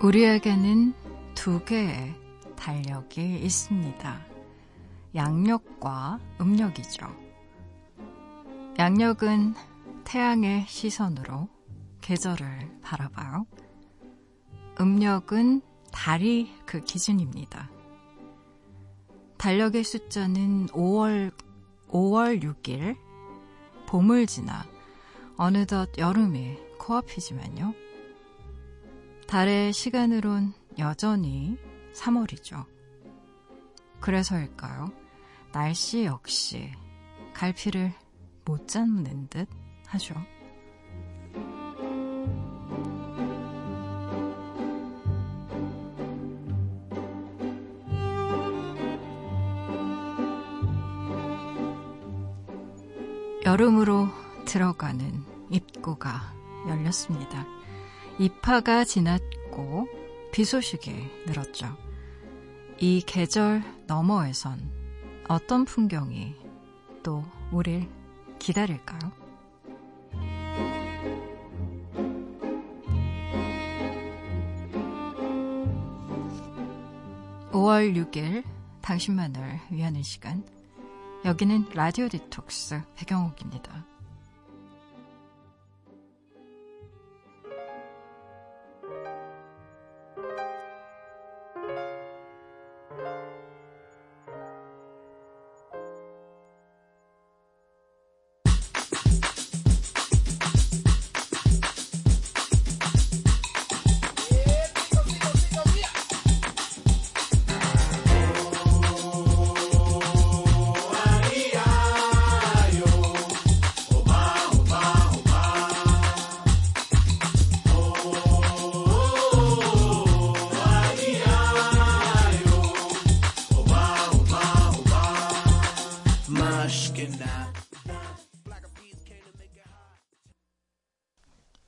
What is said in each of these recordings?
우리에게는 두 개의 달력이 있습니다. 양력과 음력이죠. 양력은 태양의 시선으로 계절을 바라봐요. 음력은 달이 그 기준입니다. 달력의 숫자는 5월 6일, 봄을 지나 어느덧 여름이 코앞이지만요. 달의 시간으론 여전히 3월이죠. 그래서일까요? 날씨 역시 갈피를 못 잡는 듯 하죠. 여름으로 들어가는 입구가 열렸습니다. 입하가 지났고 비 소식이 늘었죠. 이 계절 너머에선 어떤 풍경이 또 우릴 기다릴까요? (5월 6일) 당신만을 위하는 시간, 여기는 라디오 디톡스 배경옥입니다.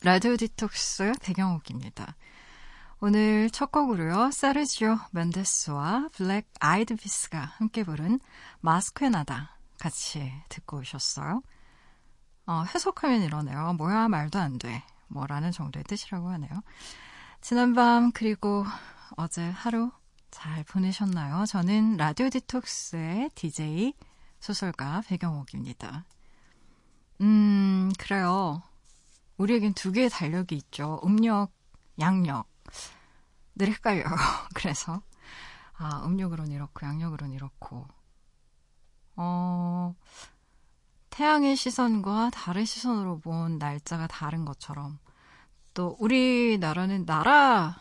'라디오 디톡스' 배경옥입니다. 오늘 첫 곡으로요, 세르지오 멘데스와 블랙 아이드 피스가 함께 부른 '마스퀘나다' 같이 듣고 오셨어요. 해석하면 이러네요. 뭐야, 말도 안 돼. 뭐라는 정도의 뜻이라고 하네요. 지난밤 그리고 어제 하루 잘 보내셨나요? 저는 라디오 디톡스의 DJ 소설가 배경옥입니다. 그래요. 우리에겐 두 개의 달력이 있죠. 음력, 양력. 늘 헷갈려요. 그래서 음력으론 이렇고 양력으론 이렇고. 태양의 시선과 달의 시선으로 본 날짜가 다른 것처럼 또 우리나라는 나라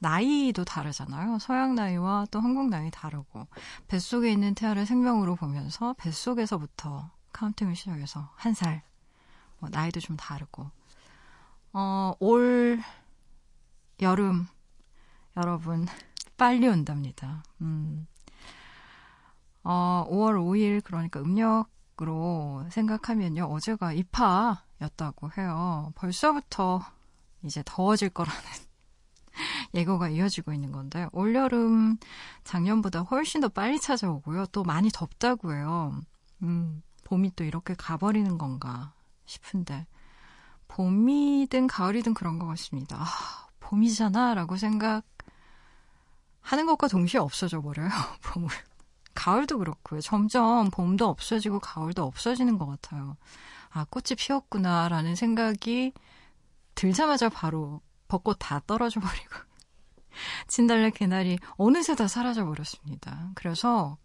나이도 다르잖아요. 서양 나이와 또 한국 나이 다르고, 뱃속에 있는 태아를 생명으로 보면서 뱃속에서부터 카운팅을 시작해서 한 살, 나이도 좀 다르고. 올 여름 여러분 빨리 온답니다. 5월 5일, 그러니까 음력으로 생각하면요, 어제가 입하였다고 해요. 벌써부터 이제 더워질 거라는 예고가 이어지고 있는 건데, 올여름 작년보다 훨씬 더 빨리 찾아오고요. 또 많이 덥다고 해요. 봄이 또 이렇게 가버리는 건가 싶은데, 봄이든 가을이든 그런 것 같습니다. 봄이잖아 라고 생각하는 것과 동시에 없어져 버려요. 봄을. 가을도 그렇고요. 점점 봄도 없어지고 가을도 없어지는 것 같아요. 꽃이 피었구나 라는 생각이 들자마자 바로 벚꽃 다 떨어져 버리고 진달래, 개나리 어느새 다 사라져 버렸습니다. 그래서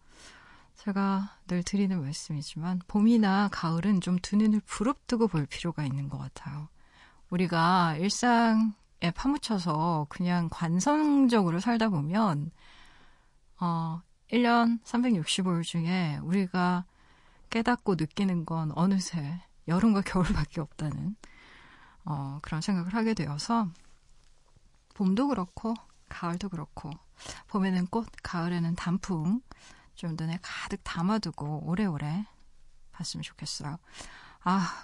제가 늘 드리는 말씀이지만 봄이나 가을은 좀 두 눈을 부릅뜨고 볼 필요가 있는 것 같아요. 우리가 일상에 파묻혀서 그냥 관성적으로 살다 보면 1년 365일 중에 우리가 깨닫고 느끼는 건 어느새 여름과 겨울밖에 없다는 그런 생각을 하게 되어서, 봄도 그렇고 가을도 그렇고, 봄에는 꽃, 가을에는 단풍 좀 눈에 가득 담아두고 오래오래 봤으면 좋겠어요.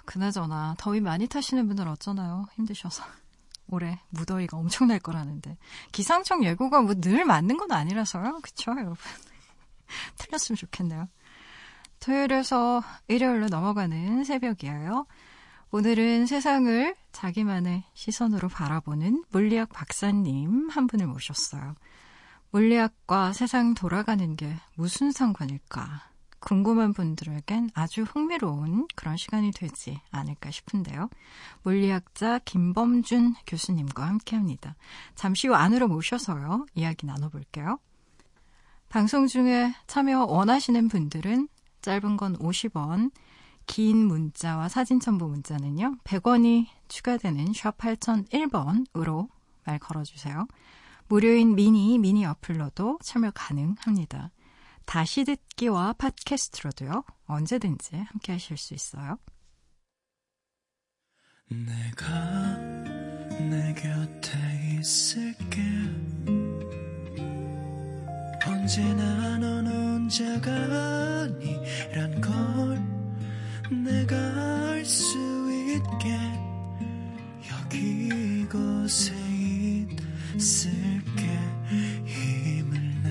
그나저나 더위 많이 타시는 분들 어쩌나요? 힘드셔서. 올해 무더위가 엄청날 거라는데. 기상청 예고가 뭐 늘 맞는 건 아니라서요. 그쵸, 여러분? 틀렸으면 좋겠네요. 토요일에서 일요일로 넘어가는 새벽이에요. 오늘은 세상을 자기만의 시선으로 바라보는 물리학 박사님 한 분을 모셨어요. 물리학과 세상 돌아가는 게 무슨 상관일까? 궁금한 분들에겐 아주 흥미로운 그런 시간이 되지 않을까 싶은데요. 물리학자 김범준 교수님과 함께합니다. 잠시 후 안으로 모셔서요. 이야기 나눠볼게요. 방송 중에 참여 원하시는 분들은 짧은 건 50원, 긴 문자와 사진 첨부 문자는요. 100원이 추가되는 샵 8001번으로 말 걸어주세요. 무료인 미니 어플로도 참여 가능합니다. 다시 듣기와 팟캐스트로도요. 언제든지 함께 하실 수 있어요. 내가 내 곁에 있을게. 언제나 넌 혼자가 아니란 걸 내가 알 수 있게 여기 이곳에 있을게. 힘을 내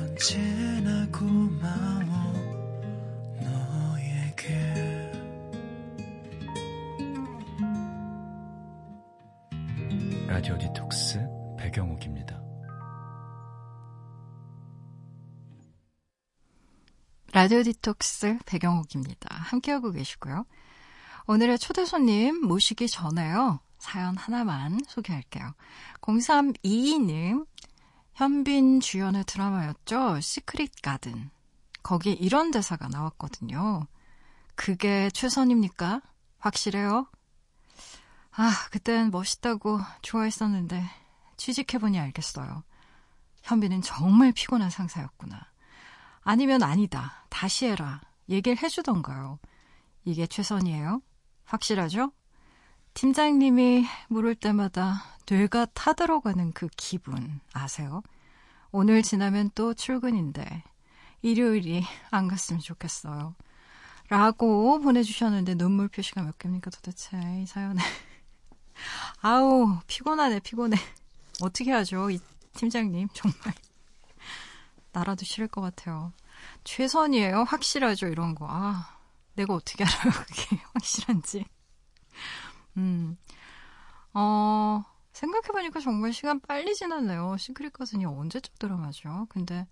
언제나 고마워 너에게. 라디오 디톡스 배경옥입니다. 라디오 디톡스 배경옥입니다. 함께하고 계시고요. 오늘의 초대 손님 모시기 전에요. 사연 하나만 소개할게요. 0322님, 현빈 주연의 드라마였죠. 시크릿 가든. 거기에 이런 대사가 나왔거든요. 그게 최선입니까? 확실해요? 아, 그땐 멋있다고 좋아했었는데 취직해보니 알겠어요. 현빈은 정말 피곤한 상사였구나. 아니면 아니다. 다시 해라. 얘기를 해주던가요. 이게 최선이에요? 확실하죠? 팀장님이 물을 때마다 뇌가 타들어가는 그 기분 아세요? 오늘 지나면 또 출근인데 일요일이 안 갔으면 좋겠어요. 라고 보내주셨는데 눈물 표시가 몇 개입니까 도대체 이 사연에. 아우 피곤해. 어떻게 하죠? 이 팀장님 정말 나라도 싫을 것 같아요. 최선이에요? 확실하죠? 이런 거. 아, 내가 어떻게 알아요? 그게 확실한지. 생각해보니까 정말 시간 빨리 지났네요. 시크릿 가든이 언제적 드라마죠? 근데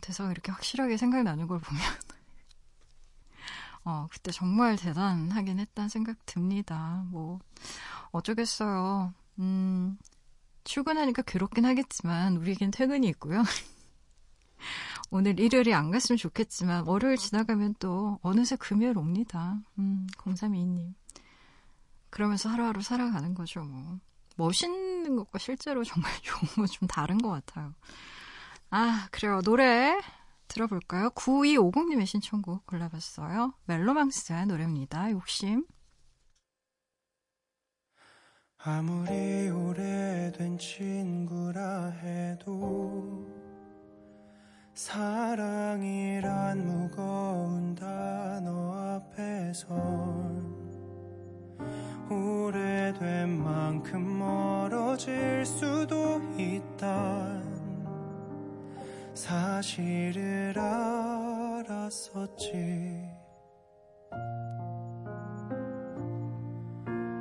대사가 이렇게 확실하게 생각나는 걸 보면 그때 정말 대단하긴 했다는 생각 듭니다. 뭐 어쩌겠어요. 출근하니까 괴롭긴 하겠지만 우리에겐 퇴근이 있고요. 오늘 일요일이 안 갔으면 좋겠지만 월요일 지나가면 또 어느새 금요일 옵니다. 0322님. 그러면서 하루하루 살아가는 거죠. 뭐 멋있는 것과 실제로 정말 좋은 건 좀 다른 것 같아요. 아, 그래요. 노래 들어볼까요? 9250님의 신청곡 골라봤어요. 멜로망스의 노래입니다. 욕심. 아무리 오래된 친구라 해도 사랑이란 무거운 단어 앞에선 오래된 만큼 멀어질 수도 있단 사실을 알았었지.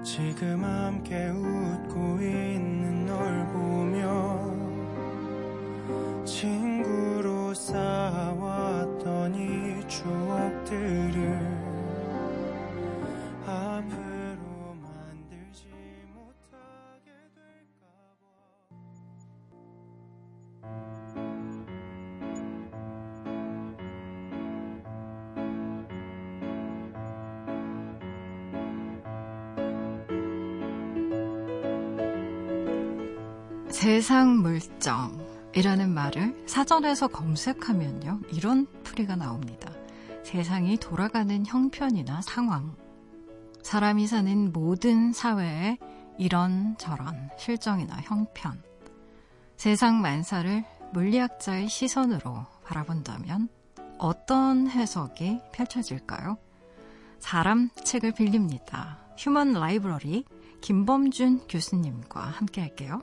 지금 함께 웃고 있는 널 보며 친구로 쌓아왔던 이 추억들을 앞으로 세상물정이라는 말을 사전에서 검색하면요. 이런 풀이가 나옵니다. 세상이 돌아가는 형편이나 상황, 사람이 사는 모든 사회의 이런저런 실정이나 형편, 세상 만사를 물리학자의 시선으로 바라본다면 어떤 해석이 펼쳐질까요? 사람 책을 빌립니다. 휴먼 라이브러리 김범준 교수님과 함께 할게요.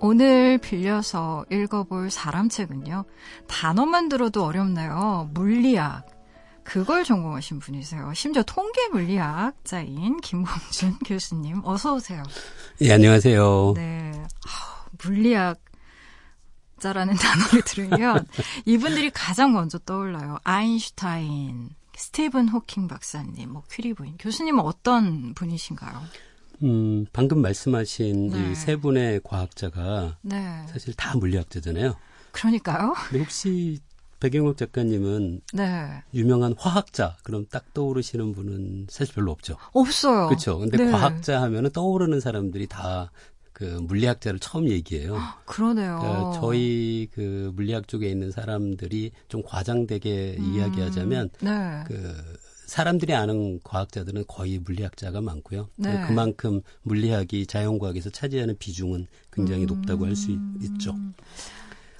오늘 빌려서 읽어볼 사람책은요. 단어만 들어도 어렵네요. 물리학. 그걸 전공하신 분이세요. 심지어 통계물리학자인 김범준 교수님. 어서 오세요. 예, 안녕하세요. 네, 물리학자라는 단어를 들으면 이분들이 가장 먼저 떠올라요. 아인슈타인, 스티븐 호킹 박사님, 뭐 퀴리 부인. 교수님은 어떤 분이신가요? 방금 말씀하신 네. 이 세 분의 과학자가 네. 사실 다 물리학자잖아요. 그러니까요. 근데 혹시 백영옥 작가님은 네. 유명한 화학자 그럼 딱 떠오르시는 분은 사실 별로 없죠. 없어요. 그렇죠. 근데 네. 과학자 하면은 떠오르는 사람들이 다 그 물리학자를 처음 얘기해요. 그러네요. 그러니까 저희 그 물리학 쪽에 있는 사람들이 좀 과장되게 이야기하자면 네. 그 사람들이 아는 과학자들은 거의 물리학자가 많고요. 네. 그만큼 물리학이 자연과학에서 차지하는 비중은 굉장히 높다고 할 수 있죠.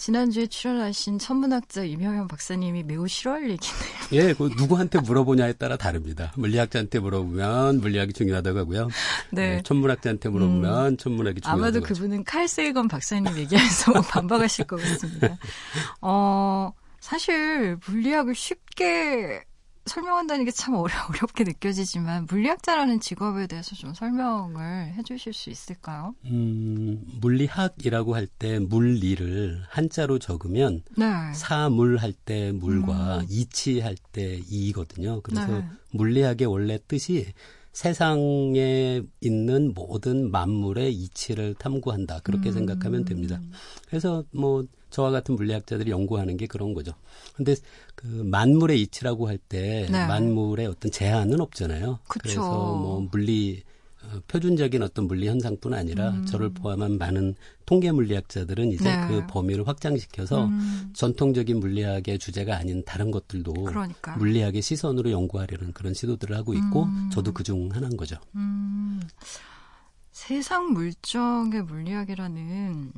지난주에 출연하신 천문학자 임형현 박사님이 매우 싫어할 얘기네요. 예, 그 누구한테 물어보냐에 따라 다릅니다. 물리학자한테 물어보면 물리학이 중요하다고 하고요. 네. 네 천문학자한테 물어보면 천문학이 중요하다고 아마도 하죠. 그분은 칼 세이건 박사님 얘기해서 반박하실 것 같습니다. 사실 물리학을 쉽게 설명한다는 게 참 어렵게 느껴지지만 물리학자라는 직업에 대해서 좀 설명을 해 주실 수 있을까요? 물리학이라고 할 때 물리를 한자로 적으면 네. 사물 할 때 물과 이치 할 때 이거든요. 그래서 네. 물리학의 원래 뜻이 세상에 있는 모든 만물의 이치를 탐구한다. 그렇게 생각하면 됩니다. 그래서 뭐 저와 같은 물리학자들이 연구하는 게 그런 거죠. 그런데 그 만물의 이치라고 할 때 네. 만물의 어떤 제한은 없잖아요. 그쵸. 그래서 뭐 물리 표준적인 어떤 물리 현상뿐 아니라 저를 포함한 많은 통계 물리학자들은 이제 네. 그 범위를 확장시켜서 전통적인 물리학의 주제가 아닌 다른 것들도 그러니까. 물리학의 시선으로 연구하려는 그런 시도들을 하고 있고 저도 그중 하나인 거죠. 세상 물정의 물리학이라는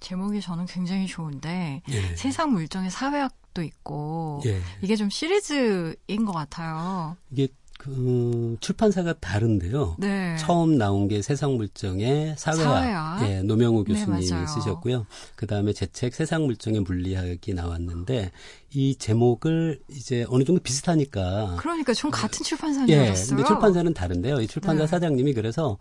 제목이 저는 굉장히 좋은데 예. 세상 물정의 사회학도 있고 예. 이게 좀 시리즈인 것 같아요. 이게 그 출판사가 다른데요. 네. 처음 나온 게 세상물정의 사회학. 예, 노명우 교수님이 네, 쓰셨고요. 그다음에 제 책 세상물정의 물리학이 나왔는데 이 제목을 이제 어느 정도 비슷하니까. 그러니까 좀 같은 출판사인 줄 알았어요. 예, 근데 출판사는 다른데요. 이 출판사 네. 사장님이 그래서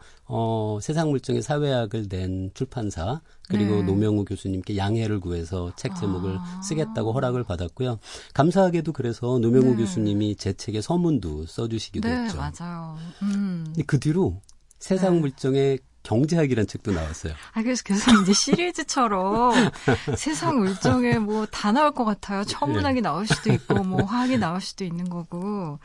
세상물정의 사회학을 낸 출판사 그리고 네. 노명우 교수님께 양해를 구해서 책 제목을 쓰겠다고 허락을 받았고요. 감사하게도 그래서 노명우 네. 교수님이 제 책의 서문도 써주시기도 네, 했죠. 네. 맞아요. 근데 그 뒤로 세상 물정의 경제학이라는 책도 나왔어요. 아, 그래서 계속 이제 시리즈처럼 세상 물정에 뭐 다 나올 것 같아요. 천문학이 네. 나올 수도 있고 뭐 화학이 나올 수도 있는 거고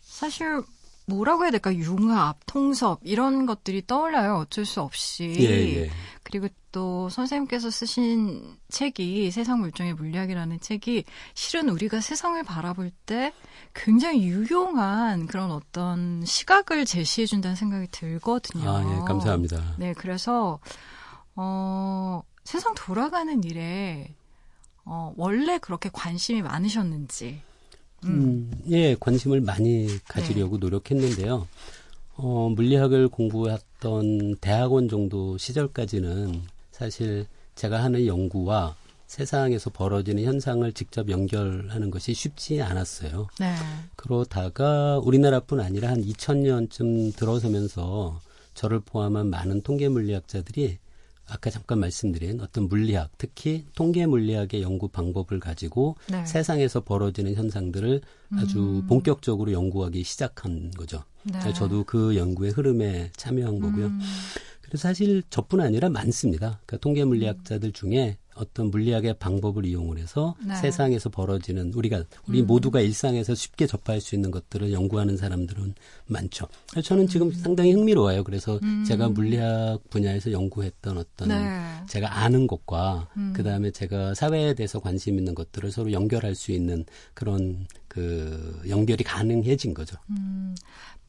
사실 뭐라고 해야 될까? 융합, 통섭 이런 것들이 떠올라요. 어쩔 수 없이. 예, 예. 그리고 또 선생님께서 쓰신 책이 세상 물정의 물리학이라는 책이 실은 우리가 세상을 바라볼 때 굉장히 유용한 그런 어떤 시각을 제시해 준다는 생각이 들거든요. 아, 예, 감사합니다. 네, 그래서 세상 돌아가는 일에 원래 그렇게 관심이 많으셨는지 예, 관심을 많이 가지려고 네. 노력했는데요. 물리학을 공부했던 대학원 정도 시절까지는 사실 제가 하는 연구와 세상에서 벌어지는 현상을 직접 연결하는 것이 쉽지 않았어요. 네. 그러다가 우리나라뿐 아니라 한 2000년쯤 들어서면서 저를 포함한 많은 통계 물리학자들이 아까 잠깐 말씀드린 어떤 물리학, 특히 통계 물리학의 연구 방법을 가지고 네. 세상에서 벌어지는 현상들을 아주 본격적으로 연구하기 시작한 거죠. 네. 저도 그 연구의 흐름에 참여한 거고요. 그래서 사실 저뿐 아니라 많습니다. 그러니까 통계 물리학자들 중에 어떤 물리학의 방법을 이용을 해서 네. 세상에서 벌어지는 우리 모두가 일상에서 쉽게 접할 수 있는 것들을 연구하는 사람들은 많죠. 저는 지금 상당히 흥미로워요. 그래서 제가 물리학 분야에서 연구했던 어떤 네. 제가 아는 것과 그다음에 제가 사회에 대해서 관심 있는 것들을 서로 연결할 수 있는 그런 그 연결이 가능해진 거죠.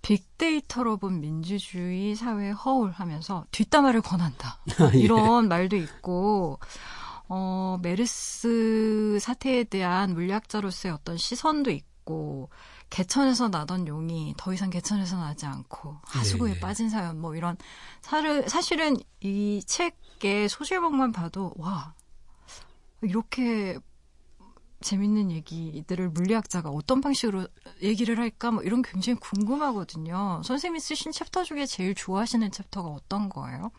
빅데이터로 본 민주주의 사회 허울하면서 뒷담화를 권한다. 이런 예. 말도 있고 메르스 사태에 대한 물리학자로서의 어떤 시선도 있고 개천에서 나던 용이 더 이상 개천에서 나지 않고 하수구에 빠진 사연, 뭐 이런 사실은 이 책의 소실목만 봐도 와, 이렇게 재밌는 얘기들을 물리학자가 어떤 방식으로 얘기를 할까, 뭐 이런 굉장히 궁금하거든요. 선생님이 쓰신 챕터 중에 제일 좋아하시는 챕터가 어떤 거예요?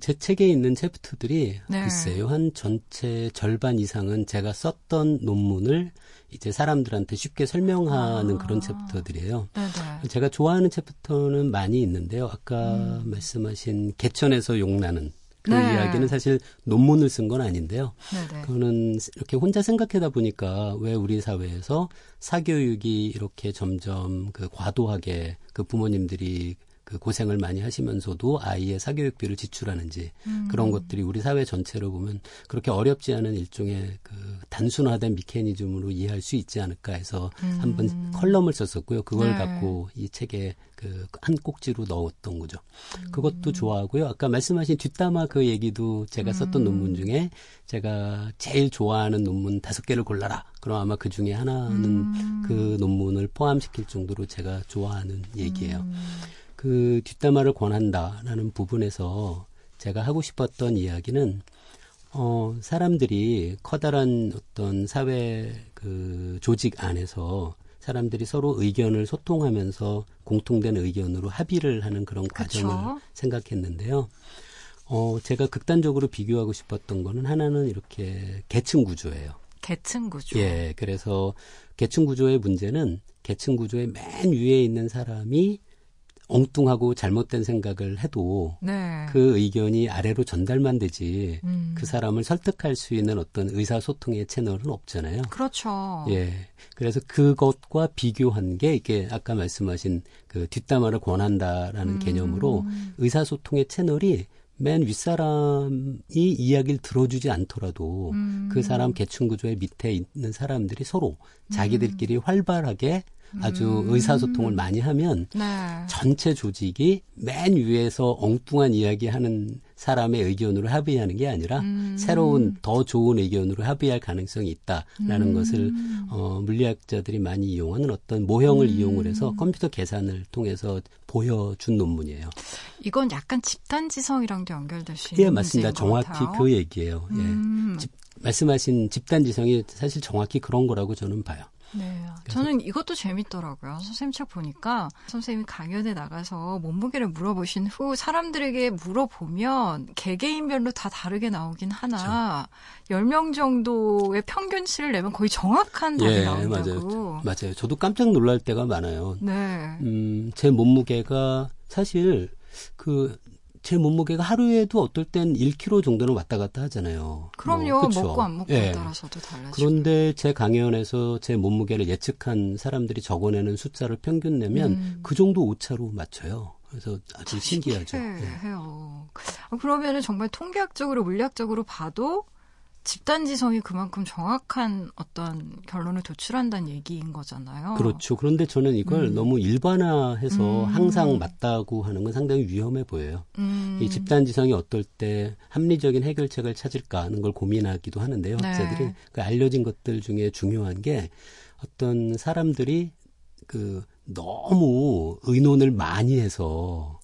제 책에 있는 챕터들이 글쎄요, 한 전체 절반 이상은 제가 썼던 논문을 이제 사람들한테 쉽게 설명하는 그런 챕터들이에요. 네네. 제가 좋아하는 챕터는 많이 있는데요. 아까 말씀하신 개천에서 용 나는 그 이야기는 사실 논문을 쓴 건 아닌데요. 네네. 그거는 이렇게 혼자 생각하다 보니까 왜 우리 사회에서 사교육이 이렇게 점점 그 과도하게 그 부모님들이 그 고생을 많이 하시면서도 아이의 사교육비를 지출하는지 그런 것들이 우리 사회 전체로 보면 그렇게 어렵지 않은 일종의 그 단순화된 메커니즘으로 이해할 수 있지 않을까 해서 한번 컬럼을 썼었고요. 그걸 갖고 이 책에 그 한 꼭지로 넣었던 거죠. 그것도 좋아하고요. 아까 말씀하신 뒷담화 그 얘기도 제가 썼던 논문 중에 제가 제일 좋아하는 논문 5개를 골라라. 그럼 아마 그 중에 하나는 그 논문을 포함시킬 정도로 제가 좋아하는 얘기예요. 그 뒷담화를 권한다라는 부분에서 제가 하고 싶었던 이야기는 사람들이 커다란 어떤 사회 그 조직 안에서 사람들이 서로 의견을 소통하면서 공통된 의견으로 합의를 하는 그런 과정을 생각했는데요. 제가 극단적으로 비교하고 싶었던 거는 하나는 이렇게 계층 구조예요. 계층 구조. 예, 그래서 계층 구조의 문제는 계층 구조의 맨 위에 있는 사람이 엉뚱하고 잘못된 생각을 해도 그 의견이 아래로 전달만 되지 그 사람을 설득할 수 있는 어떤 의사소통의 채널은 없잖아요. 그렇죠. 예. 그래서 그것과 비교한 게 이게 아까 말씀하신 그 뒷담화를 권한다라는 개념으로 의사소통의 채널이 맨 윗사람이 이야기를 들어주지 않더라도 그 사람 계층구조의 밑에 있는 사람들이 서로 자기들끼리 활발하게 아주 의사소통을 많이 하면 전체 조직이 맨 위에서 엉뚱한 이야기하는 사람의 의견으로 합의하는 게 아니라 새로운 더 좋은 의견으로 합의할 가능성이 있다라는 것을 물리학자들이 많이 이용하는 어떤 모형을 이용을 해서 컴퓨터 계산을 통해서 보여준 논문이에요. 이건 약간 집단지성이랑도 연결될 수 있는 것 같아요. 예, 맞습니다. 정확히 그 얘기예요. 예. 말씀하신 집단지성이 사실 정확히 그런 거라고 저는 봐요. 네, 저는 이것도 재밌더라고요. 선생님 책 보니까 선생님이 강연에 나가서 몸무게를 물어보신 후 사람들에게 물어보면 개개인별로 다 다르게 나오긴 하나 10명 정도의 평균치를 내면 거의 정확한 답이 나온다고. 맞아요. 저도 깜짝 놀랄 때가 많아요. 네. 제 몸무게가 사실 제 몸무게가 하루에도 어떨 땐 1kg 정도는 왔다 갔다 하잖아요. 그럼요. 그쵸? 먹고 안 먹고에 따라서도 달라지고. 그런데 제 강연에서 제 몸무게를 예측한 사람들이 적어내는 숫자를 평균 내면 그 정도 오차로 맞춰요. 그래서 아주 신기하죠. 해요. 네. 그러면은 정말 통계학적으로 물리학적으로 봐도 집단지성이 그만큼 정확한 어떤 결론을 도출한다는 얘기인 거잖아요. 그렇죠. 그런데 저는 이걸 너무 일반화해서 항상 맞다고 하는 건 상당히 위험해 보여요. 이 집단지성이 어떨 때 합리적인 해결책을 찾을까 하는 걸 고민하기도 하는데요. 학자들이 그 알려진 것들 중에 중요한 게 어떤 사람들이 너무 의논을 많이 해서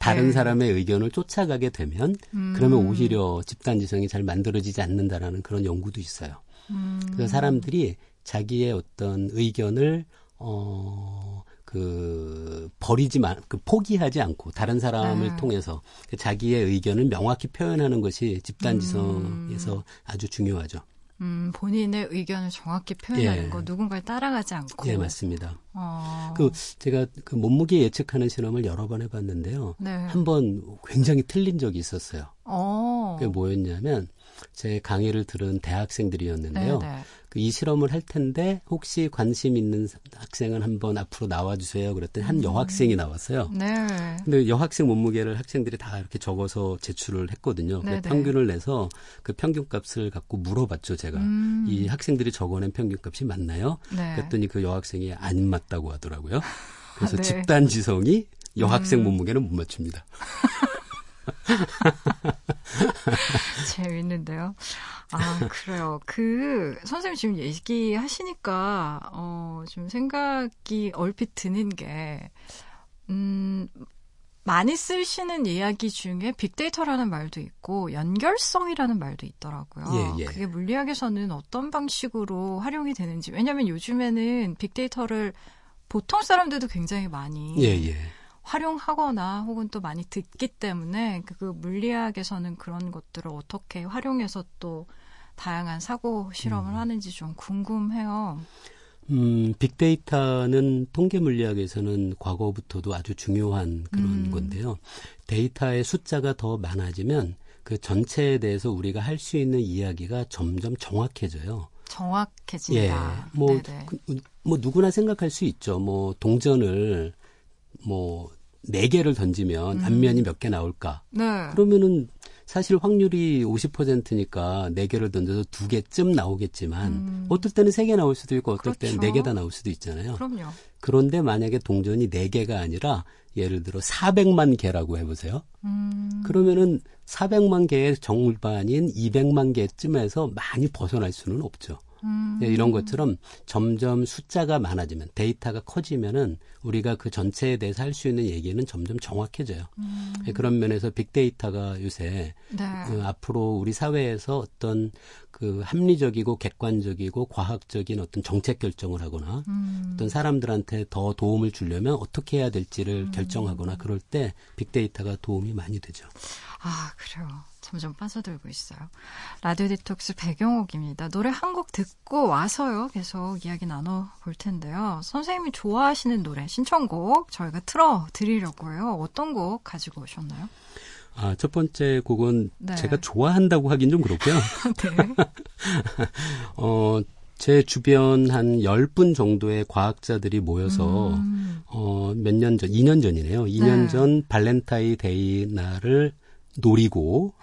다른 사람의 의견을 쫓아가게 되면 그러면 오히려 집단지성이 잘 만들어지지 않는다라는 그런 연구도 있어요. 그래서 사람들이 자기의 어떤 의견을 포기하지 않고 다른 사람을 통해서 자기의 의견을 명확히 표현하는 것이 집단지성에서 아주 중요하죠. 본인의 의견을 정확히 표현하는 거, 누군가를 따라가지 않고. 예, 맞습니다. 제가 그 몸무게 예측하는 실험을 여러 번 해봤는데요. 한 번 굉장히 틀린 적이 있었어요. 그게 뭐였냐면, 제 강의를 들은 대학생들이었는데요. 이 실험을 할 텐데, 혹시 관심 있는 학생은 한번 앞으로 나와주세요. 그랬더니 한 여학생이 나왔어요. 근데 여학생 몸무게를 학생들이 다 이렇게 적어서 제출을 했거든요. 평균을 내서 그 평균값을 갖고 물어봤죠, 제가. 이 학생들이 적어낸 평균값이 맞나요? 그랬더니 그 여학생이 안 맞다고 하더라고요. 그래서 집단지성이 여학생 몸무게는 못 맞춥니다. 재밌는데요. 아, 그래요. 선생님 지금 얘기하시니까, 좀 생각이 얼핏 드는 게, 많이 쓰시는 이야기 중에 빅데이터라는 말도 있고 연결성이라는 말도 있더라고요. 예, 예. 그게 물리학에서는 어떤 방식으로 활용이 되는지. 왜냐하면 요즘에는 빅데이터를 보통 사람들도 굉장히 많이 활용하거나 혹은 또 많이 듣기 때문에 그 물리학에서는 그런 것들을 어떻게 활용해서 또 다양한 사고 실험을 하는지 좀 궁금해요. 빅데이터는 통계 물리학에서는 과거부터도 아주 중요한 그런 건데요. 데이터의 숫자가 더 많아지면 그 전체에 대해서 우리가 할 수 있는 이야기가 점점 정확해져요. 정확해진다. 예, 뭐 누구나 생각할 수 있죠. 뭐 동전을 뭐 4개를 던지면 앞면이 몇 개 나올까? 네. 그러면은 사실 확률이 50%니까 4개를 던져서 2개쯤 나오겠지만 어떨 때는 3개 나올 수도 있고 어떨 때는 4개 다 나올 수도 있잖아요. 그럼요. 그런데 만약에 동전이 4개가 아니라 예를 들어 400만 개라고 해보세요. 그러면은 400만 개의 정반인 200만 개쯤에서 많이 벗어날 수는 없죠. 이런 것처럼 점점 숫자가 많아지면 데이터가 커지면은 우리가 그 전체에 대해서 할 수 있는 얘기는 점점 정확해져요. 그런 면에서 빅데이터가 요새 앞으로 우리 사회에서 어떤 그 합리적이고 객관적이고 과학적인 어떤 정책 결정을 하거나 어떤 사람들한테 더 도움을 주려면 어떻게 해야 될지를 결정하거나 그럴 때 빅데이터가 도움이 많이 되죠. 아, 그래요. 점점 빠져들고 있어요. 라디오 디톡스 배경옥입니다. 노래 한 곡 듣고 와서요. 계속 이야기 나눠볼 텐데요. 선생님이 좋아하시는 노래 신청곡 저희가 틀어드리려고 해요. 어떤 곡 가지고 오셨나요? 아, 첫 번째 곡은 제가 좋아한다고 하긴 좀 그렇고요. 네. 제 주변 한 10분 정도의 과학자들이 모여서 몇 년 전, 2년 전이네요. 2년 전 발렌타인데이 날을 노리고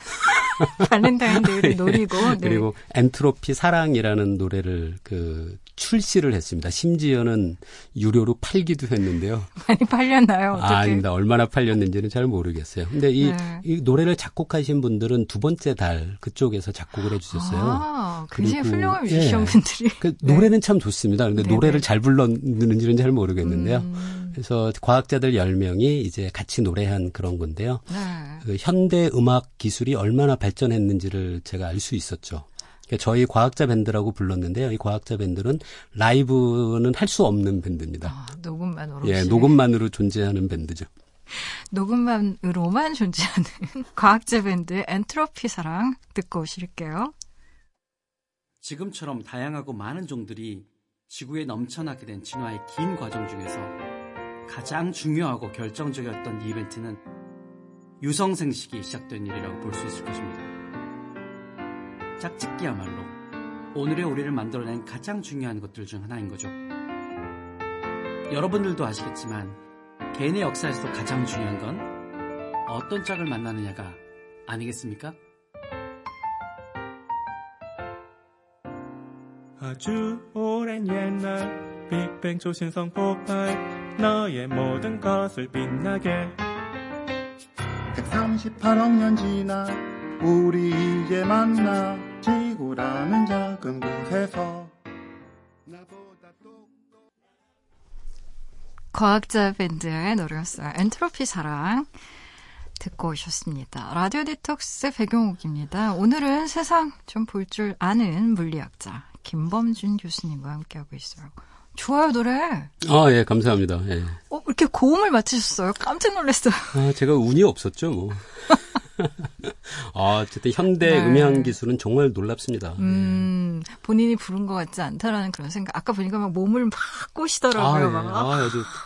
발렌타인데이를 노리고 그리고 엔트로피 사랑이라는 노래를 그 출시를 했습니다. 심지어는 유료로 팔기도 했는데요. 많이 팔렸나요? 어떻게? 아, 아닙니다. 얼마나 팔렸는지는 잘 모르겠어요. 근데 이 노래를 작곡하신 분들은 두 번째 달 그쪽에서 작곡을 해주셨어요. 아, 굉장히 훌륭한 뮤지션 분들이. 그 노래는 참 좋습니다. 근데 노래를 잘 불렀는지는 잘 모르겠는데요. 그래서 과학자들 10명이 이제 같이 노래한 그런 건데요. 그 현대 음악 기술이 얼마나 발전했는지를 제가 알 수 있었죠. 저희 과학자 밴드라고 불렀는데요. 이 과학자 밴드는 라이브는 할 수 없는 밴드입니다. 아, 녹음만으로. 예, 녹음만으로 존재하는 밴드죠. 녹음만으로만 존재하는 과학자 밴드의 엔트로피 사랑 듣고 오실게요. 지금처럼 다양하고 많은 종들이 지구에 넘쳐나게 된 진화의 긴 과정 중에서 가장 중요하고 결정적이었던 이벤트는 유성 생식이 시작된 일이라고 볼 수 있을 것입니다. 짝짓기야말로 오늘의 우리를 만들어낸 가장 중요한 것들 중 하나인 거죠. 여러분들도 아시겠지만 개인의 역사에서 가장 중요한 건 어떤 짝을 만나느냐가 아니겠습니까? 아주 오랜 옛날 빅뱅 초신성 폭발 너의 모든 것을 빛나게 138억 년 지나 우리 이제 만나 지구라는 작은 곳에서 과학자 밴드의 노래였어요. 엔트로피 사랑 듣고 오셨습니다. 라디오 디톡스 배경옥입니다. 오늘은 세상 좀 볼 줄 아는 물리학자 김범준 교수님과 함께하고 있어요. 좋아요, 노래. 아, 예, 감사합니다. 예. 이렇게 고음을 맞추셨어요? 깜짝 놀랐어요. 아, 제가 운이 없었죠, 뭐. 아, 어쨌든 현대 음향 기술은 정말 놀랍습니다. 본인이 부른 것 같지 않다라는 그런 생각. 아까 보니까 막 몸을 막 꼬시더라고요. 막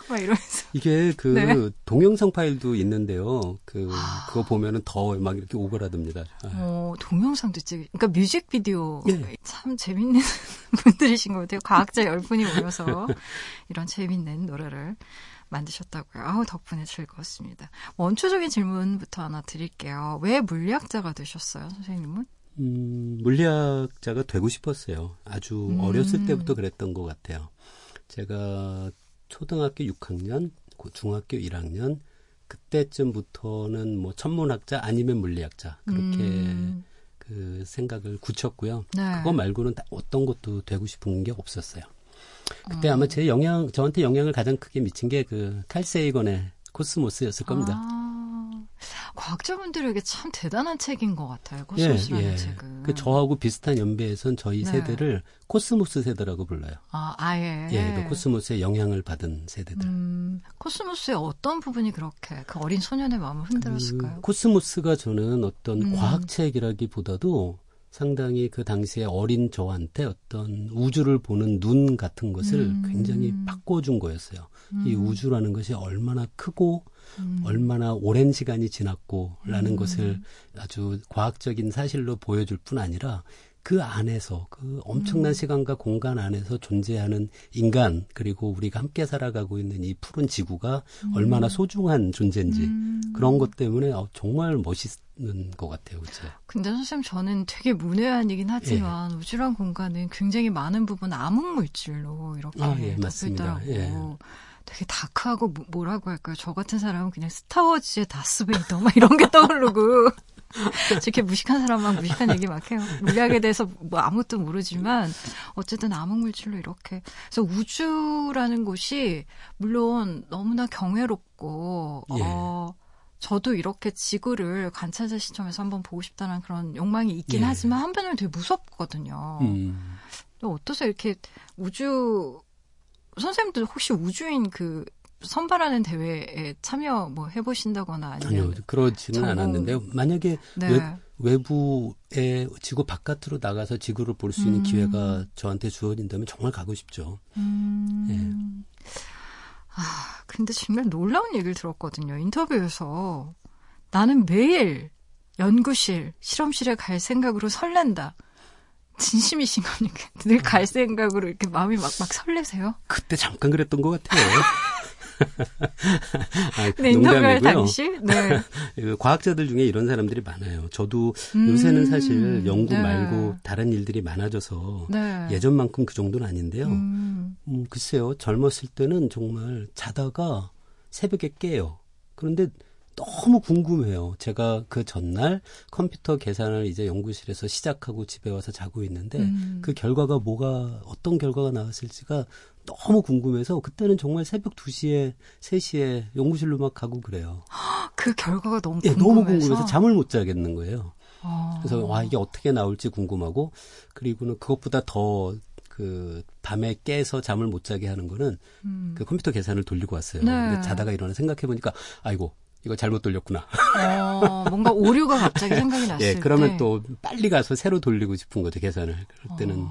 이러면서. 이게 그 동영상 파일도 있는데요. 그거 보면은 더 막 이렇게 오그라듭니다. 동영상도 찍으시고. 그러니까 뮤직비디오. 참 재밌는 분들이신 것 같아요. 과학자 10분이 모여서 이런 재밌는 노래를 만드셨다고요. 아우, 덕분에 즐거웠습니다. 원초적인 질문부터 하나 드릴게요. 왜 물리학자가 되셨어요, 선생님은? 물리학자가 되고 싶었어요. 아주 어렸을 때부터 그랬던 것 같아요. 제가 초등학교 6학년, 중학교 1학년 그때쯤부터는 뭐 천문학자 아니면 물리학자 그렇게 그 생각을 굳혔고요. 네. 그거 말고는 어떤 것도 되고 싶은 게 없었어요. 그때 아마 저한테 영향을 가장 크게 미친 게 그 칼 세이건의 코스모스였을 겁니다. 과학자분들에게 참 대단한 책인 것 같아요. 코스모스라는 책은. 그 저하고 비슷한 연배에선 저희 세대를 코스모스 세대라고 불러요. 그 코스모스의 영향을 받은 세대들. 코스모스의 어떤 부분이 그렇게 그 어린 소년의 마음을 흔들었을까요? 코스모스가 저는 어떤 과학책이라기보다도 상당히 그 당시에 어린 저한테 어떤 우주를 보는 눈 같은 것을 굉장히 바꿔준 거였어요. 이 우주라는 것이 얼마나 크고 얼마나 오랜 시간이 지났고 라는 것을 아주 과학적인 사실로 보여줄 뿐 아니라 그 안에서 그 엄청난 시간과 공간 안에서 존재하는 인간 그리고 우리가 함께 살아가고 있는 이 푸른 지구가 얼마나 소중한 존재인지 그런 것 때문에 정말 멋있는 것 같아요. 그렇죠? 근데 선생님 저는 되게 문외한이긴 하지만 우주란 공간은 굉장히 많은 부분 암흑물질로 이렇게 덮여있더라고요. 되게 다크하고 뭐라고 할까요? 저 같은 사람은 그냥 스타워즈의 다스베이더 막 이런 게 떠오르고 이렇게 무식한 사람만 무식한 얘기 막 해요. 물리학에 대해서 뭐 아무것도 모르지만 어쨌든 암흑물질로 이렇게. 그래서 우주라는 곳이 물론 너무나 경외롭고 저도 이렇게 지구를 관찰자 시점에서 한번 보고 싶다는 그런 욕망이 있긴 하지만 한편으로는 되게 무섭거든요. 어떠세요? 이렇게 우주 선생님도 혹시 우주인 그 선발하는 대회에 참여 뭐 해보신다거나 아니면 아니요, 그러지는 않았는데요. 만약에 외부에 지구 바깥으로 나가서 지구를 볼 수 있는 기회가 저한테 주어진다면 정말 가고 싶죠. 근데 정말 놀라운 얘기를 들었거든요. 인터뷰에서 나는 매일 연구실, 실험실에 갈 생각으로 설렌다. 진심이신 겁니까? 늘 갈 생각으로 이렇게 마음이 막 설레세요? 그때 잠깐 그랬던 것 같아요. 네, 인터뷰할 당시? 네. 과학자들 중에 이런 사람들이 많아요. 저도 요새는 사실 연구 말고 다른 일들이 많아져서 예전만큼 그 정도는 아닌데요. 글쎄요. 젊었을 때는 정말 자다가 새벽에 깨요. 그런데 너무 궁금해요. 제가 그 전날 컴퓨터 계산을 이제 연구실에서 시작하고 집에 와서 자고 있는데 그 결과가 어떤 결과가 나왔을지가 너무 궁금해서 그때는 정말 새벽 2시에, 3시에 연구실로 막 가고 그래요. 그 결과가 너무 궁금해서? 너무 궁금해서 잠을 못 자겠는 거예요. 그래서 이게 어떻게 나올지 궁금하고 그리고는 그것보다 더 그 밤에 깨서 잠을 못 자게 하는 거는 그 컴퓨터 계산을 돌리고 왔어요. 근데 자다가 일어나 생각해보니까 아이고. 이거 잘못 돌렸구나. 뭔가 오류가 갑자기 생각이 났을 때. 그러면 또 빨리 가서 새로 돌리고 싶은 거죠, 계산을. 그럴 때는.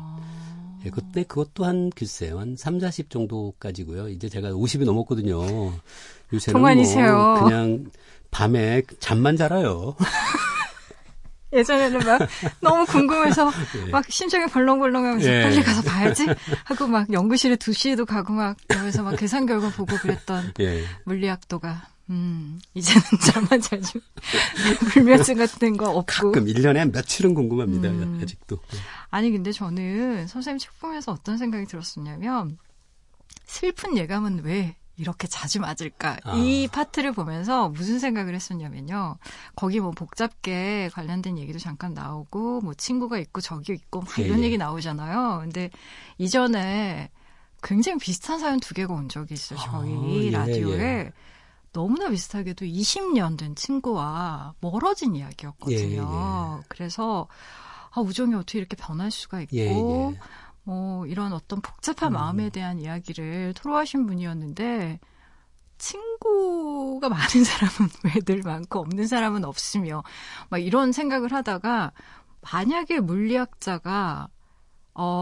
그때 그것 또한 글쎄요. 한 3, 40 정도까지고요. 이제 제가 50이 넘었거든요. 요새는 동안이세요. 뭐 그냥 밤에 잠만 자라요. 예전에는 막 너무 궁금해서 막 심장이 벌렁벌렁하면서 빨리 가서 봐야지 하고 막 연구실에 2시에도 가고 막 그러면서 막 계산 결과 보고 그랬던 물리학도가. 이제는 잠만 자주 불면증 같은 거 없고. 가끔 1년에 며칠은 궁금합니다. 아직도. 아니 근데 저는 선생님 책 보면서 어떤 생각이 들었었냐면 슬픈 예감은 왜 이렇게 자주 맞을까? 이 파트를 보면서 무슨 생각을 했었냐면요. 거기 뭐 복잡게 관련된 얘기도 잠깐 나오고 뭐 친구가 있고 저기 있고 막 이런 얘기 나오잖아요. 근데 이전에 굉장히 비슷한 사연 2개가 온 적이 있어요. 저희 라디오에. 너무나 비슷하게도 20년 된 친구와 멀어진 이야기였거든요. 그래서 우정이 어떻게 이렇게 변할 수가 있고 뭐 이런 어떤 복잡한 마음에 대한 이야기를 토로하신 분이었는데 친구가 많은 사람은 왜 늘 많고 없는 사람은 없으며 막 이런 생각을 하다가 만약에 물리학자가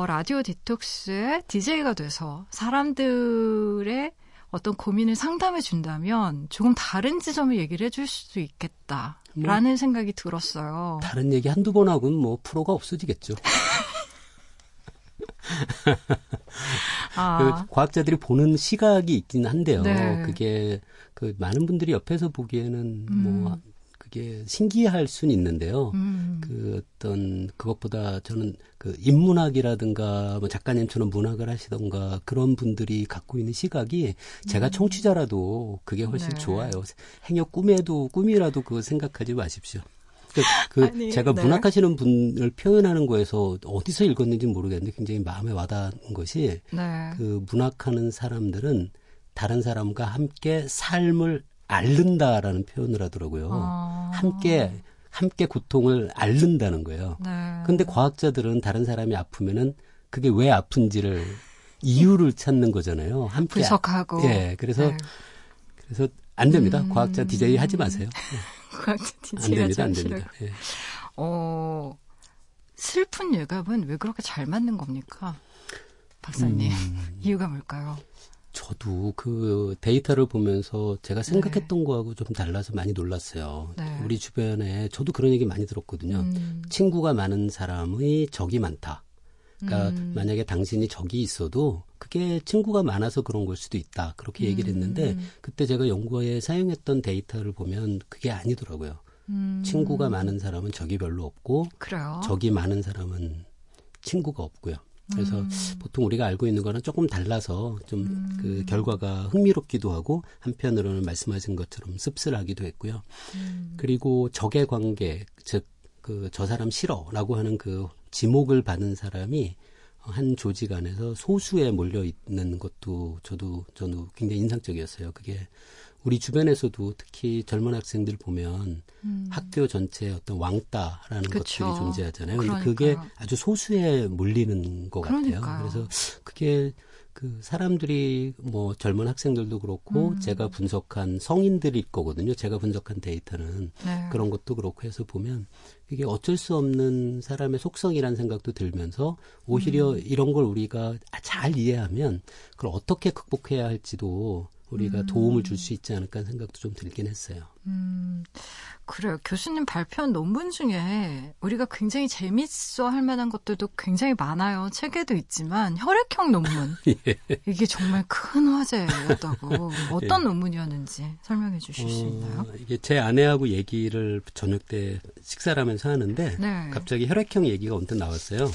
라디오 디톡스의 DJ가 돼서 사람들의 어떤 고민을 상담해 준다면 조금 다른 지점을 얘기를 해줄 수도 있겠다라는 생각이 들었어요. 다른 얘기 한두 번 하고는 뭐 프로가 없어지겠죠. 과학자들이 보는 시각이 있긴 한데요. 그게 그 많은 분들이 옆에서 보기에는 뭐 그게 신기할 수는 있는데요. 그 어떤 그것보다 저는 그 인문학이라든가 뭐 작가님처럼 문학을 하시던가 그런 분들이 갖고 있는 시각이 제가 청취자라도 그게 훨씬 좋아요. 행여 꿈이라도 그거 생각하지 마십시오. 제가 문학하시는 네. 분을 표현하는 거에서 어디서 읽었는지 모르겠는데 굉장히 마음에 와닿은 것이 네. 그 문학하는 사람들은 다른 사람과 함께 삶을 앓는다라는 표현을 하더라고요. 아. 함께 고통을 앓는다는 거예요. 그런데 네. 과학자들은 다른 사람이 아프면은 그게 왜 아픈지를 이유를 찾는 거잖아요. 함께 분석하고. 예, 그래서 안 됩니다. 과학자 DJ 하지 마세요. 과학자 DJ 하지 마세요. 안 됩니다. 예. 슬픈 예감은 왜 그렇게 잘 맞는 겁니까, 박사님? 이유가 뭘까요? 저도 그 데이터를 보면서 제가 생각했던 네. 거하고 좀 달라서 많이 놀랐어요. 네. 우리 주변에 저도 그런 얘기 많이 들었거든요. 친구가 많은 사람의 적이 많다. 그러니까 만약에 당신이 적이 있어도 그게 친구가 많아서 그런 걸 수도 있다. 그렇게 얘기를 했는데 그때 제가 연구에 사용했던 데이터를 보면 그게 아니더라고요. 친구가 많은 사람은 적이 별로 없고 그래요? 적이 많은 사람은 친구가 없고요. 그래서 보통 우리가 알고 있는 거랑 조금 달라서 좀 그 결과가 흥미롭기도 하고 한편으로는 말씀하신 것처럼 씁쓸하기도 했고요. 그리고 적의 관계, 즉 그 저 사람 싫어라고 하는 그 지목을 받은 사람이 한 조직 안에서 소수에 몰려 있는 것도 저도 굉장히 인상적이었어요. 그게 우리 주변에서도 특히 젊은 학생들 보면 학교 전체에 어떤 왕따라는 그쵸. 것들이 존재하잖아요. 그런데 그게 아주 소수에 몰리는 것 그러니까요. 같아요. 그래서 그게 그 사람들이 뭐 젊은 학생들도 그렇고 제가 분석한 성인들일 거거든요. 제가 분석한 데이터는 네. 그런 것도 그렇고 해서 보면 이게 어쩔 수 없는 사람의 속성이라는 생각도 들면서 오히려 이런 걸 우리가 잘 이해하면 그걸 어떻게 극복해야 할지도 우리가 도움을 줄 수 있지 않을까 하는 생각도 좀 들긴 했어요. 그래요. 교수님 발표한 논문 중에 우리가 굉장히 재밌어 할 만한 것들도 굉장히 많아요. 책에도 있지만 혈액형 논문. 예. 이게 정말 큰 화제였다고. 어떤 예. 논문이었는지 설명해 주실 수 있나요? 이게 제 아내하고 얘기를 저녁 때 식사를 하면서 하는데 네. 갑자기 혈액형 얘기가 언뜻 나왔어요.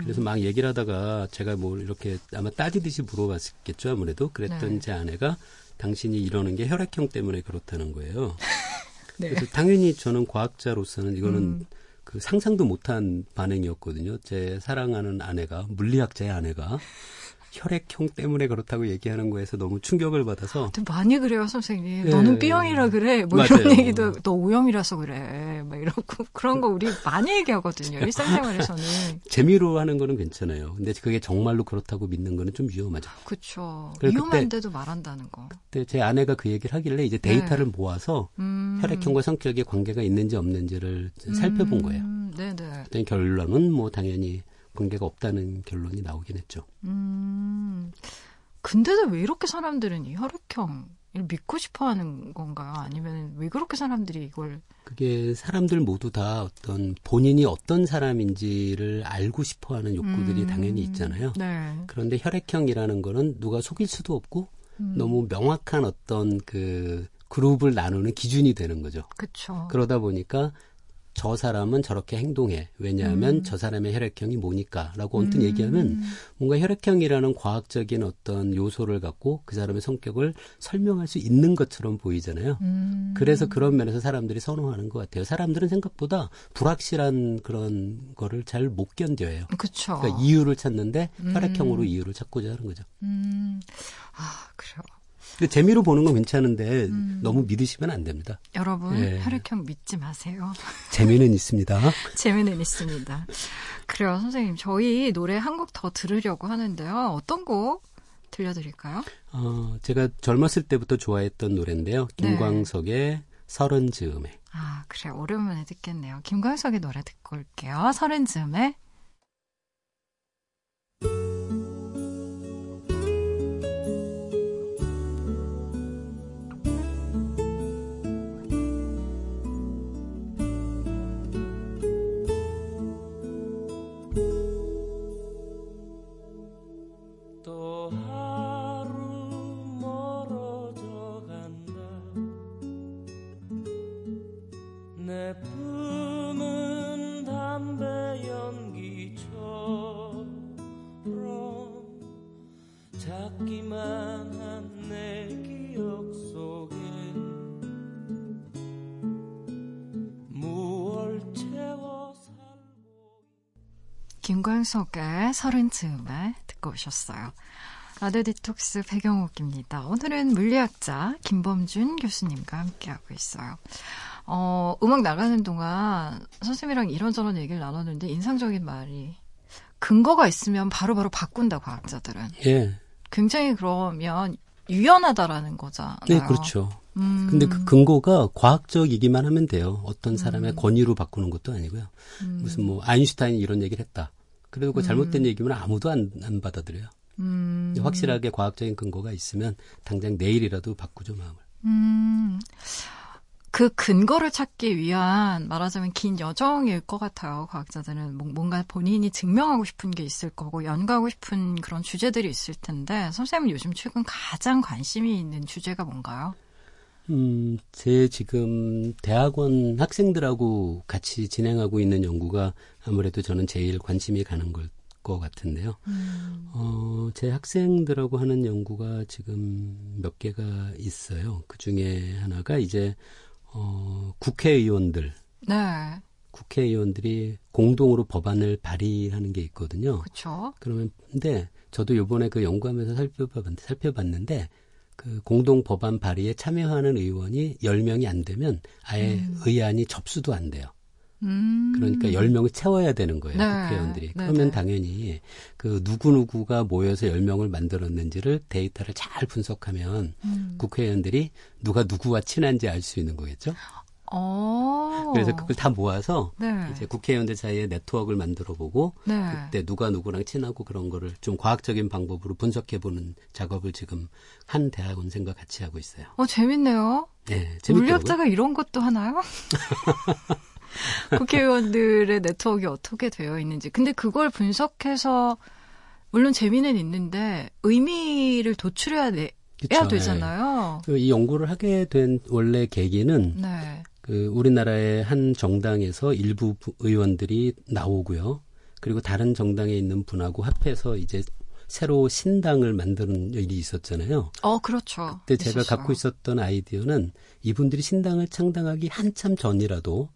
그래서 막 얘기를 하다가 제가 뭐 이렇게 아마 따지듯이 물어봤겠죠. 아무래도 그랬던 네. 제 아내가 당신이 이러는 게 혈액형 때문에 그렇다는 거예요. 네. 그래서 당연히 저는 과학자로서는 이거는 그 상상도 못한 반응이었거든요. 제 사랑하는 아내가, 물리학자의 아내가 혈액형 때문에 그렇다고 얘기하는 거에서 너무 충격을 받아서. 많이 그래요, 선생님. 네. 너는 B형이라 그래. 뭐 맞아요. 이런 얘기도, 너 O형이라서 그래. 막 이러고. 그런 거 우리 많이 얘기하거든요. 일상생활에서는. 재미로 하는 거는 괜찮아요. 근데 그게 정말로 그렇다고 믿는 거는 좀 위험하죠. 그렇죠. 위험한데도 말한다는 거. 그때 제 아내가 그 얘기를 하길래 이제 데이터를 네. 모아서 혈액형과 성격의 관계가 있는지 없는지를 살펴본 거예요. 네네. 그때 결론은 뭐 당연히 관계가 없다는 결론이 나오긴 했죠. 근데도 왜 이렇게 사람들은 이 혈액형을 믿고 싶어하는 건가요? 아니면 왜 그렇게 사람들이 이걸? 그게 사람들 모두 다 어떤 본인이 어떤 사람인지를 알고 싶어하는 욕구들이 당연히 있잖아요. 네. 그런데 혈액형이라는 거는 누가 속일 수도 없고 너무 명확한 어떤 그 그룹을 나누는 기준이 되는 거죠. 그렇죠. 그러다 보니까 저 사람은 저렇게 행동해. 왜냐하면 저 사람의 혈액형이 뭐니까라고 언뜻 얘기하면 뭔가 혈액형이라는 과학적인 어떤 요소를 갖고 그 사람의 성격을 설명할 수 있는 것처럼 보이잖아요. 그래서 그런 면에서 사람들이 선호하는 것 같아요. 사람들은 생각보다 불확실한 그런 거를 잘 못 견뎌요. 그쵸. 그러니까 이유를 찾는데 혈액형으로 이유를 찾고자 하는 거죠. 아, 그래요. 근데 재미로 보는 건 괜찮은데 너무 믿으시면 안 됩니다. 여러분 예. 혈액형 믿지 마세요. 재미는 있습니다. 재미는 있습니다. 그래요 선생님. 저희 노래 한 곡 더 들으려고 하는데요. 어떤 곡 들려드릴까요? 제가 젊었을 때부터 좋아했던 노래인데요. 김광석의 서른 즈음에. 아 그래 오랜만에 듣겠네요. 김광석의 노래 듣고 올게요. 서른 즈음에. 내 품은 담배 연기 김광석의 32말 듣고 오셨어요. 라디오 디톡스 배경옥입니다. 오늘은 물리학자 김범준 교수님과 함께하고 있어요. 음악 나가는 동안 선생님이랑 이런저런 얘기를 나눴는데 인상적인 말이 근거가 있으면 바로바로 바꾼다, 과학자들은. 예. 굉장히 그러면 유연하다라는 거잖아요. 네, 그렇죠. 근데 그 근거가 과학적이기만 하면 돼요. 어떤 사람의 권유로 바꾸는 것도 아니고요. 무슨 뭐 아인슈타인이 이런 얘기를 했다. 그리고 그 잘못된 얘기면 아무도 안 받아들여요. 확실하게 과학적인 근거가 있으면 당장 내일이라도 바꾸죠, 마음을. 그 근거를 찾기 위한 말하자면 긴 여정일 것 같아요. 과학자들은 뭔가 본인이 증명하고 싶은 게 있을 거고 연구하고 싶은 그런 주제들이 있을 텐데 선생님은 요즘 최근 가장 관심이 있는 주제가 뭔가요? 제 지금 대학원 학생들하고 같이 진행하고 있는 연구가 아무래도 저는 제일 관심이 가는 것 같은데요. 제 학생들하고 하는 연구가 지금 몇 개가 있어요. 그중에 하나가 이제 국회의원들. 네. 국회의원들이 공동으로 법안을 발의하는 게 있거든요. 그렇죠. 그러면 근데 저도 요번에 그 연구하면서 살펴봤는데 그 공동 법안 발의에 참여하는 의원이 10명이 안 되면 아예 의안이 접수도 안 돼요. 그러니까 10명을 채워야 되는 거예요. 네. 국회의원들이. 그러면 네네. 당연히 그 누구누구가 모여서 10명을 만들었는지를 데이터를 잘 분석하면 국회의원들이 누가 누구와 친한지 알 수 있는 거겠죠. 그래서 그걸 다 모아서 네. 이제 국회의원들 사이에 네트워크를 만들어보고 네. 그때 누가 누구랑 친하고 그런 거를 좀 과학적인 방법으로 분석해보는 작업을 지금 한 대학원생과 같이 하고 있어요. 재밌네요. 네, 재밌더라고요. 물리학자가 이런 것도 하나요? 국회의원들의 네트워크가 어떻게 되어 있는지. 근데 그걸 분석해서 물론 재미는 있는데 의미를 도출해야 그쵸, 되잖아요. 네. 이 연구를 하게 된 원래 계기는 네. 그 우리나라의 한 정당에서 일부 의원들이 나오고요. 그리고 다른 정당에 있는 분하고 합해서 이제 새로 신당을 만드는 일이 있었잖아요. 그렇죠. 그때 제가 있었죠. 갖고 있었던 아이디어는 이분들이 신당을 창당하기 한참 전이라도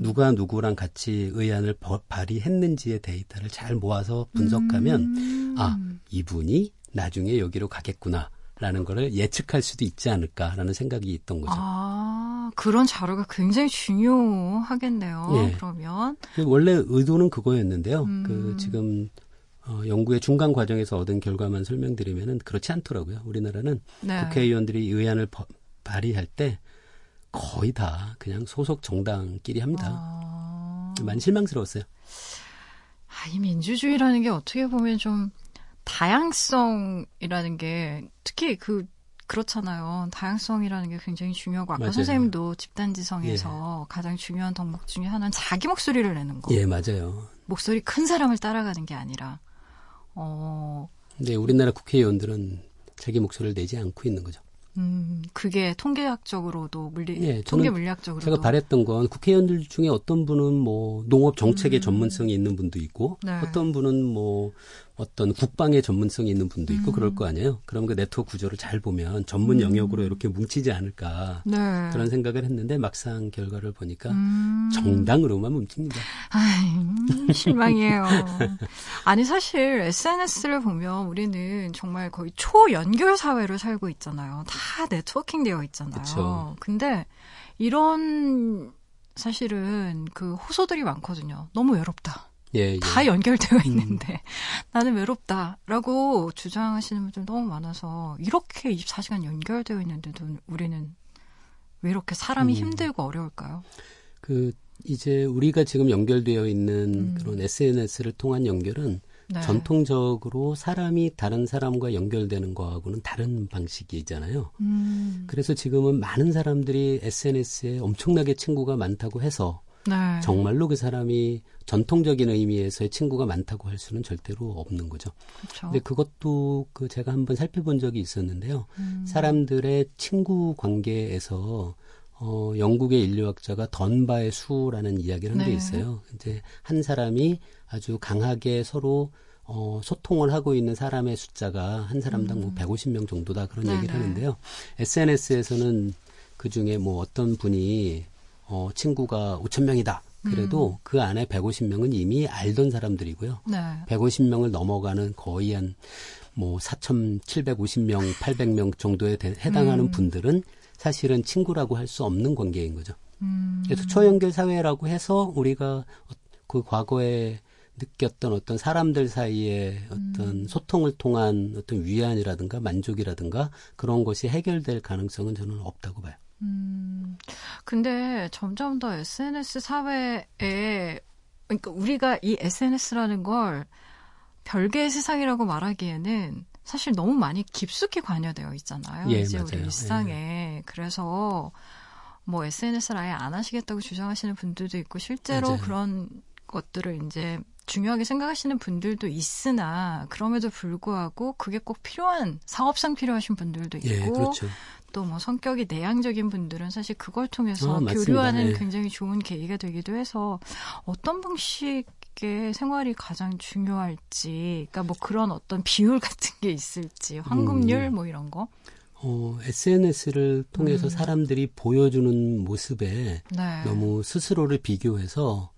누가 누구랑 같이 의안을 발의했는지의 데이터를 잘 모아서 분석하면 아, 이분이 나중에 여기로 가겠구나라는 거를 예측할 수도 있지 않을까라는 생각이 있던 거죠. 그런 자료가 굉장히 중요하겠네요. 네. 그러면 원래 의도는 그거였는데요. 그 지금 연구의 중간 과정에서 얻은 결과만 설명드리면은 그렇지 않더라고요. 우리나라는 네. 국회의원들이 의안을 발의할 때 거의 다 그냥 소속 정당끼리 합니다. 많이 실망스러웠어요. 이 민주주의라는 게 어떻게 보면 좀 다양성이라는 게 특히 그렇잖아요. 다양성이라는 게 굉장히 중요하고 아까 맞아요. 선생님도 집단지성에서 예. 가장 중요한 덕목 중에 하나는 자기 목소리를 내는 거. 예, 맞아요. 목소리 큰 사람을 따라가는 게 아니라. 근데 우리나라 국회의원들은 자기 목소리를 내지 않고 있는 거죠. 그게 통계학적으로도 예, 통계 물리학적으로도 제가 바랬던 건 국회의원들 중에 어떤 분은 뭐 농업 정책의 전문성이 있는 분도 있고 네. 어떤 분은 뭐 어떤 국방의 전문성이 있는 분도 있고 그럴 거 아니에요. 그럼 그 네트워크 구조를 잘 보면 전문 영역으로 이렇게 뭉치지 않을까 네. 그런 생각을 했는데 막상 결과를 보니까 정당으로만 뭉칩니다. 실망이에요. 아니 사실 SNS를 보면 우리는 정말 거의 초연결 사회로 살고 있잖아요. 다 네트워킹 되어 있잖아요. 그쵸. 근데 이런 사실은 그 호소들이 많거든요. 너무 외롭다. 예, 다 예. 연결되어 있는데 나는 외롭다라고 주장하시는 분들 너무 많아서 이렇게 24시간 연결되어 있는데도 우리는 왜 이렇게 사람이 힘들고 어려울까요? 그 이제 우리가 지금 연결되어 있는 그런 SNS를 통한 연결은 네. 전통적으로 사람이 다른 사람과 연결되는 거하고는 다른 방식이잖아요. 그래서 지금은 많은 사람들이 SNS에 엄청나게 친구가 많다고 해서 네. 정말로 그 사람이 전통적인 의미에서의 친구가 많다고 할 수는 절대로 없는 거죠. 그렇죠. 근데 그것도 그 제가 한번 살펴본 적이 있었는데요. 사람들의 친구 관계에서 영국의 인류학자가 던바의 수라는 이야기를 한 게 네. 있어요. 이제 한 사람이 아주 강하게 서로 소통을 하고 있는 사람의 숫자가 한 사람당 뭐 150명 정도다 그런 네네. 얘기를 하는데요. SNS에서는 그 중에 뭐 어떤 분이 친구가 5,000명이다. 그래도 그 안에 150명은 이미 알던 사람들이고요. 네. 150명을 넘어가는 거의 한 뭐 4,750명, 800명 정도에 해당하는 분들은 사실은 친구라고 할 수 없는 관계인 거죠. 그래서 초연결 사회라고 해서 우리가 그 과거에 느꼈던 어떤 사람들 사이의 어떤 소통을 통한 어떤 위안이라든가 만족이라든가 그런 것이 해결될 가능성은 저는 없다고 봐요. 근데 점점 더 SNS 사회에, 그러니까 우리가 이 SNS라는 걸 별개의 세상이라고 말하기에는 사실 너무 많이 깊숙이 관여되어 있잖아요. 예, 이제 맞아요. 우리 일상에. 예. 그래서 뭐 SNS를 아예 안 하시겠다고 주장하시는 분들도 있고 실제로 맞아요. 그런 것들을 이제 중요하게 생각하시는 분들도 있으나 그럼에도 불구하고 그게 꼭 필요한 사업상 필요하신 분들도 있고 예, 그렇죠. 또 뭐 성격이 내향적인 분들은 사실 그걸 통해서 교류하는 예. 굉장히 좋은 계기가 되기도 해서 어떤 방식의 생활이 가장 중요할지 그러니까 뭐 그런 어떤 비율 같은 게 있을지 환급률 뭐 이런 거 SNS를 통해서 사람들이 보여주는 모습에 네. 너무 스스로를 비교해서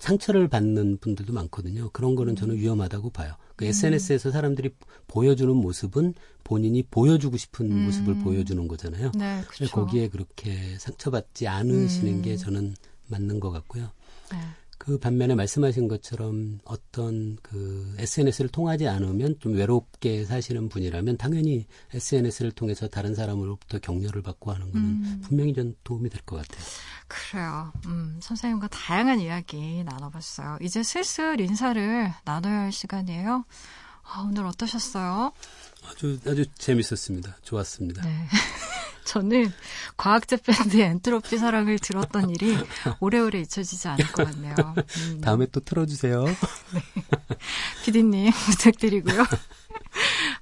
상처를 받는 분들도 많거든요. 그런 거는 저는 위험하다고 봐요. 그 SNS에서 사람들이 보여주는 모습은 본인이 보여주고 싶은 모습을 보여주는 거잖아요. 네, 그렇죠. 거기에 그렇게 상처받지 않으시는 게 저는 맞는 것 같고요. 네. 그 반면에 말씀하신 것처럼 어떤 그 SNS를 통하지 않으면 좀 외롭게 사시는 분이라면 당연히 SNS를 통해서 다른 사람으로부터 격려를 받고 하는 거는 분명히 전 도움이 될 것 같아요. 그래요. 선생님과 다양한 이야기 나눠봤어요. 이제 슬슬 인사를 나눠야 할 시간이에요. 아, 오늘 어떠셨어요? 아주 재밌었습니다. 좋았습니다. 네. 저는 과학자 밴드의 엔트로피 사랑을 들었던 일이 오래오래 잊혀지지 않을 것 같네요. 다음에 또 틀어주세요. 네. PD님 부탁드리고요.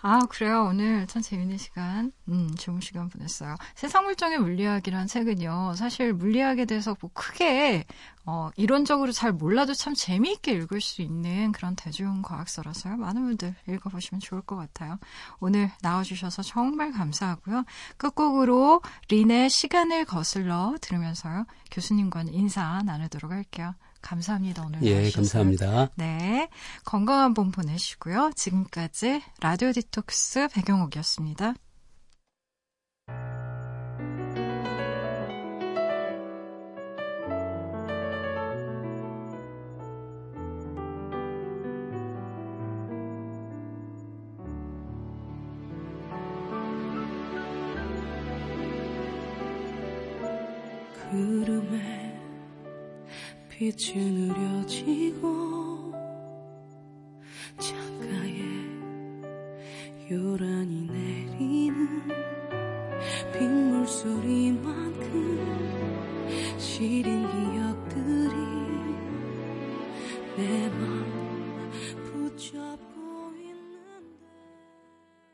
아, 그래요. 오늘 참 재밌는 시간, 좋은 시간 보냈어요. 세상 물정의 물리학이란 책은요, 사실 물리학에 대해서 뭐 크게, 이론적으로 잘 몰라도 참 재미있게 읽을 수 있는 그런 대중과학서라서요. 많은 분들 읽어보시면 좋을 것 같아요. 오늘 나와주셔서 정말 감사하고요. 끝곡으로 린의 시간을 거슬러 들으면서요, 교수님과는 인사 나누도록 할게요. 감사합니다. 오늘 예, 감사합니다. 네, 건강한 봄 보내시고요. 지금까지 라디오 디톡스 배경옥이었습니다. 구름에 빛이 느려지고 창가에 요란히 내리는 빗물소리만큼 시린 기억들이 내 맘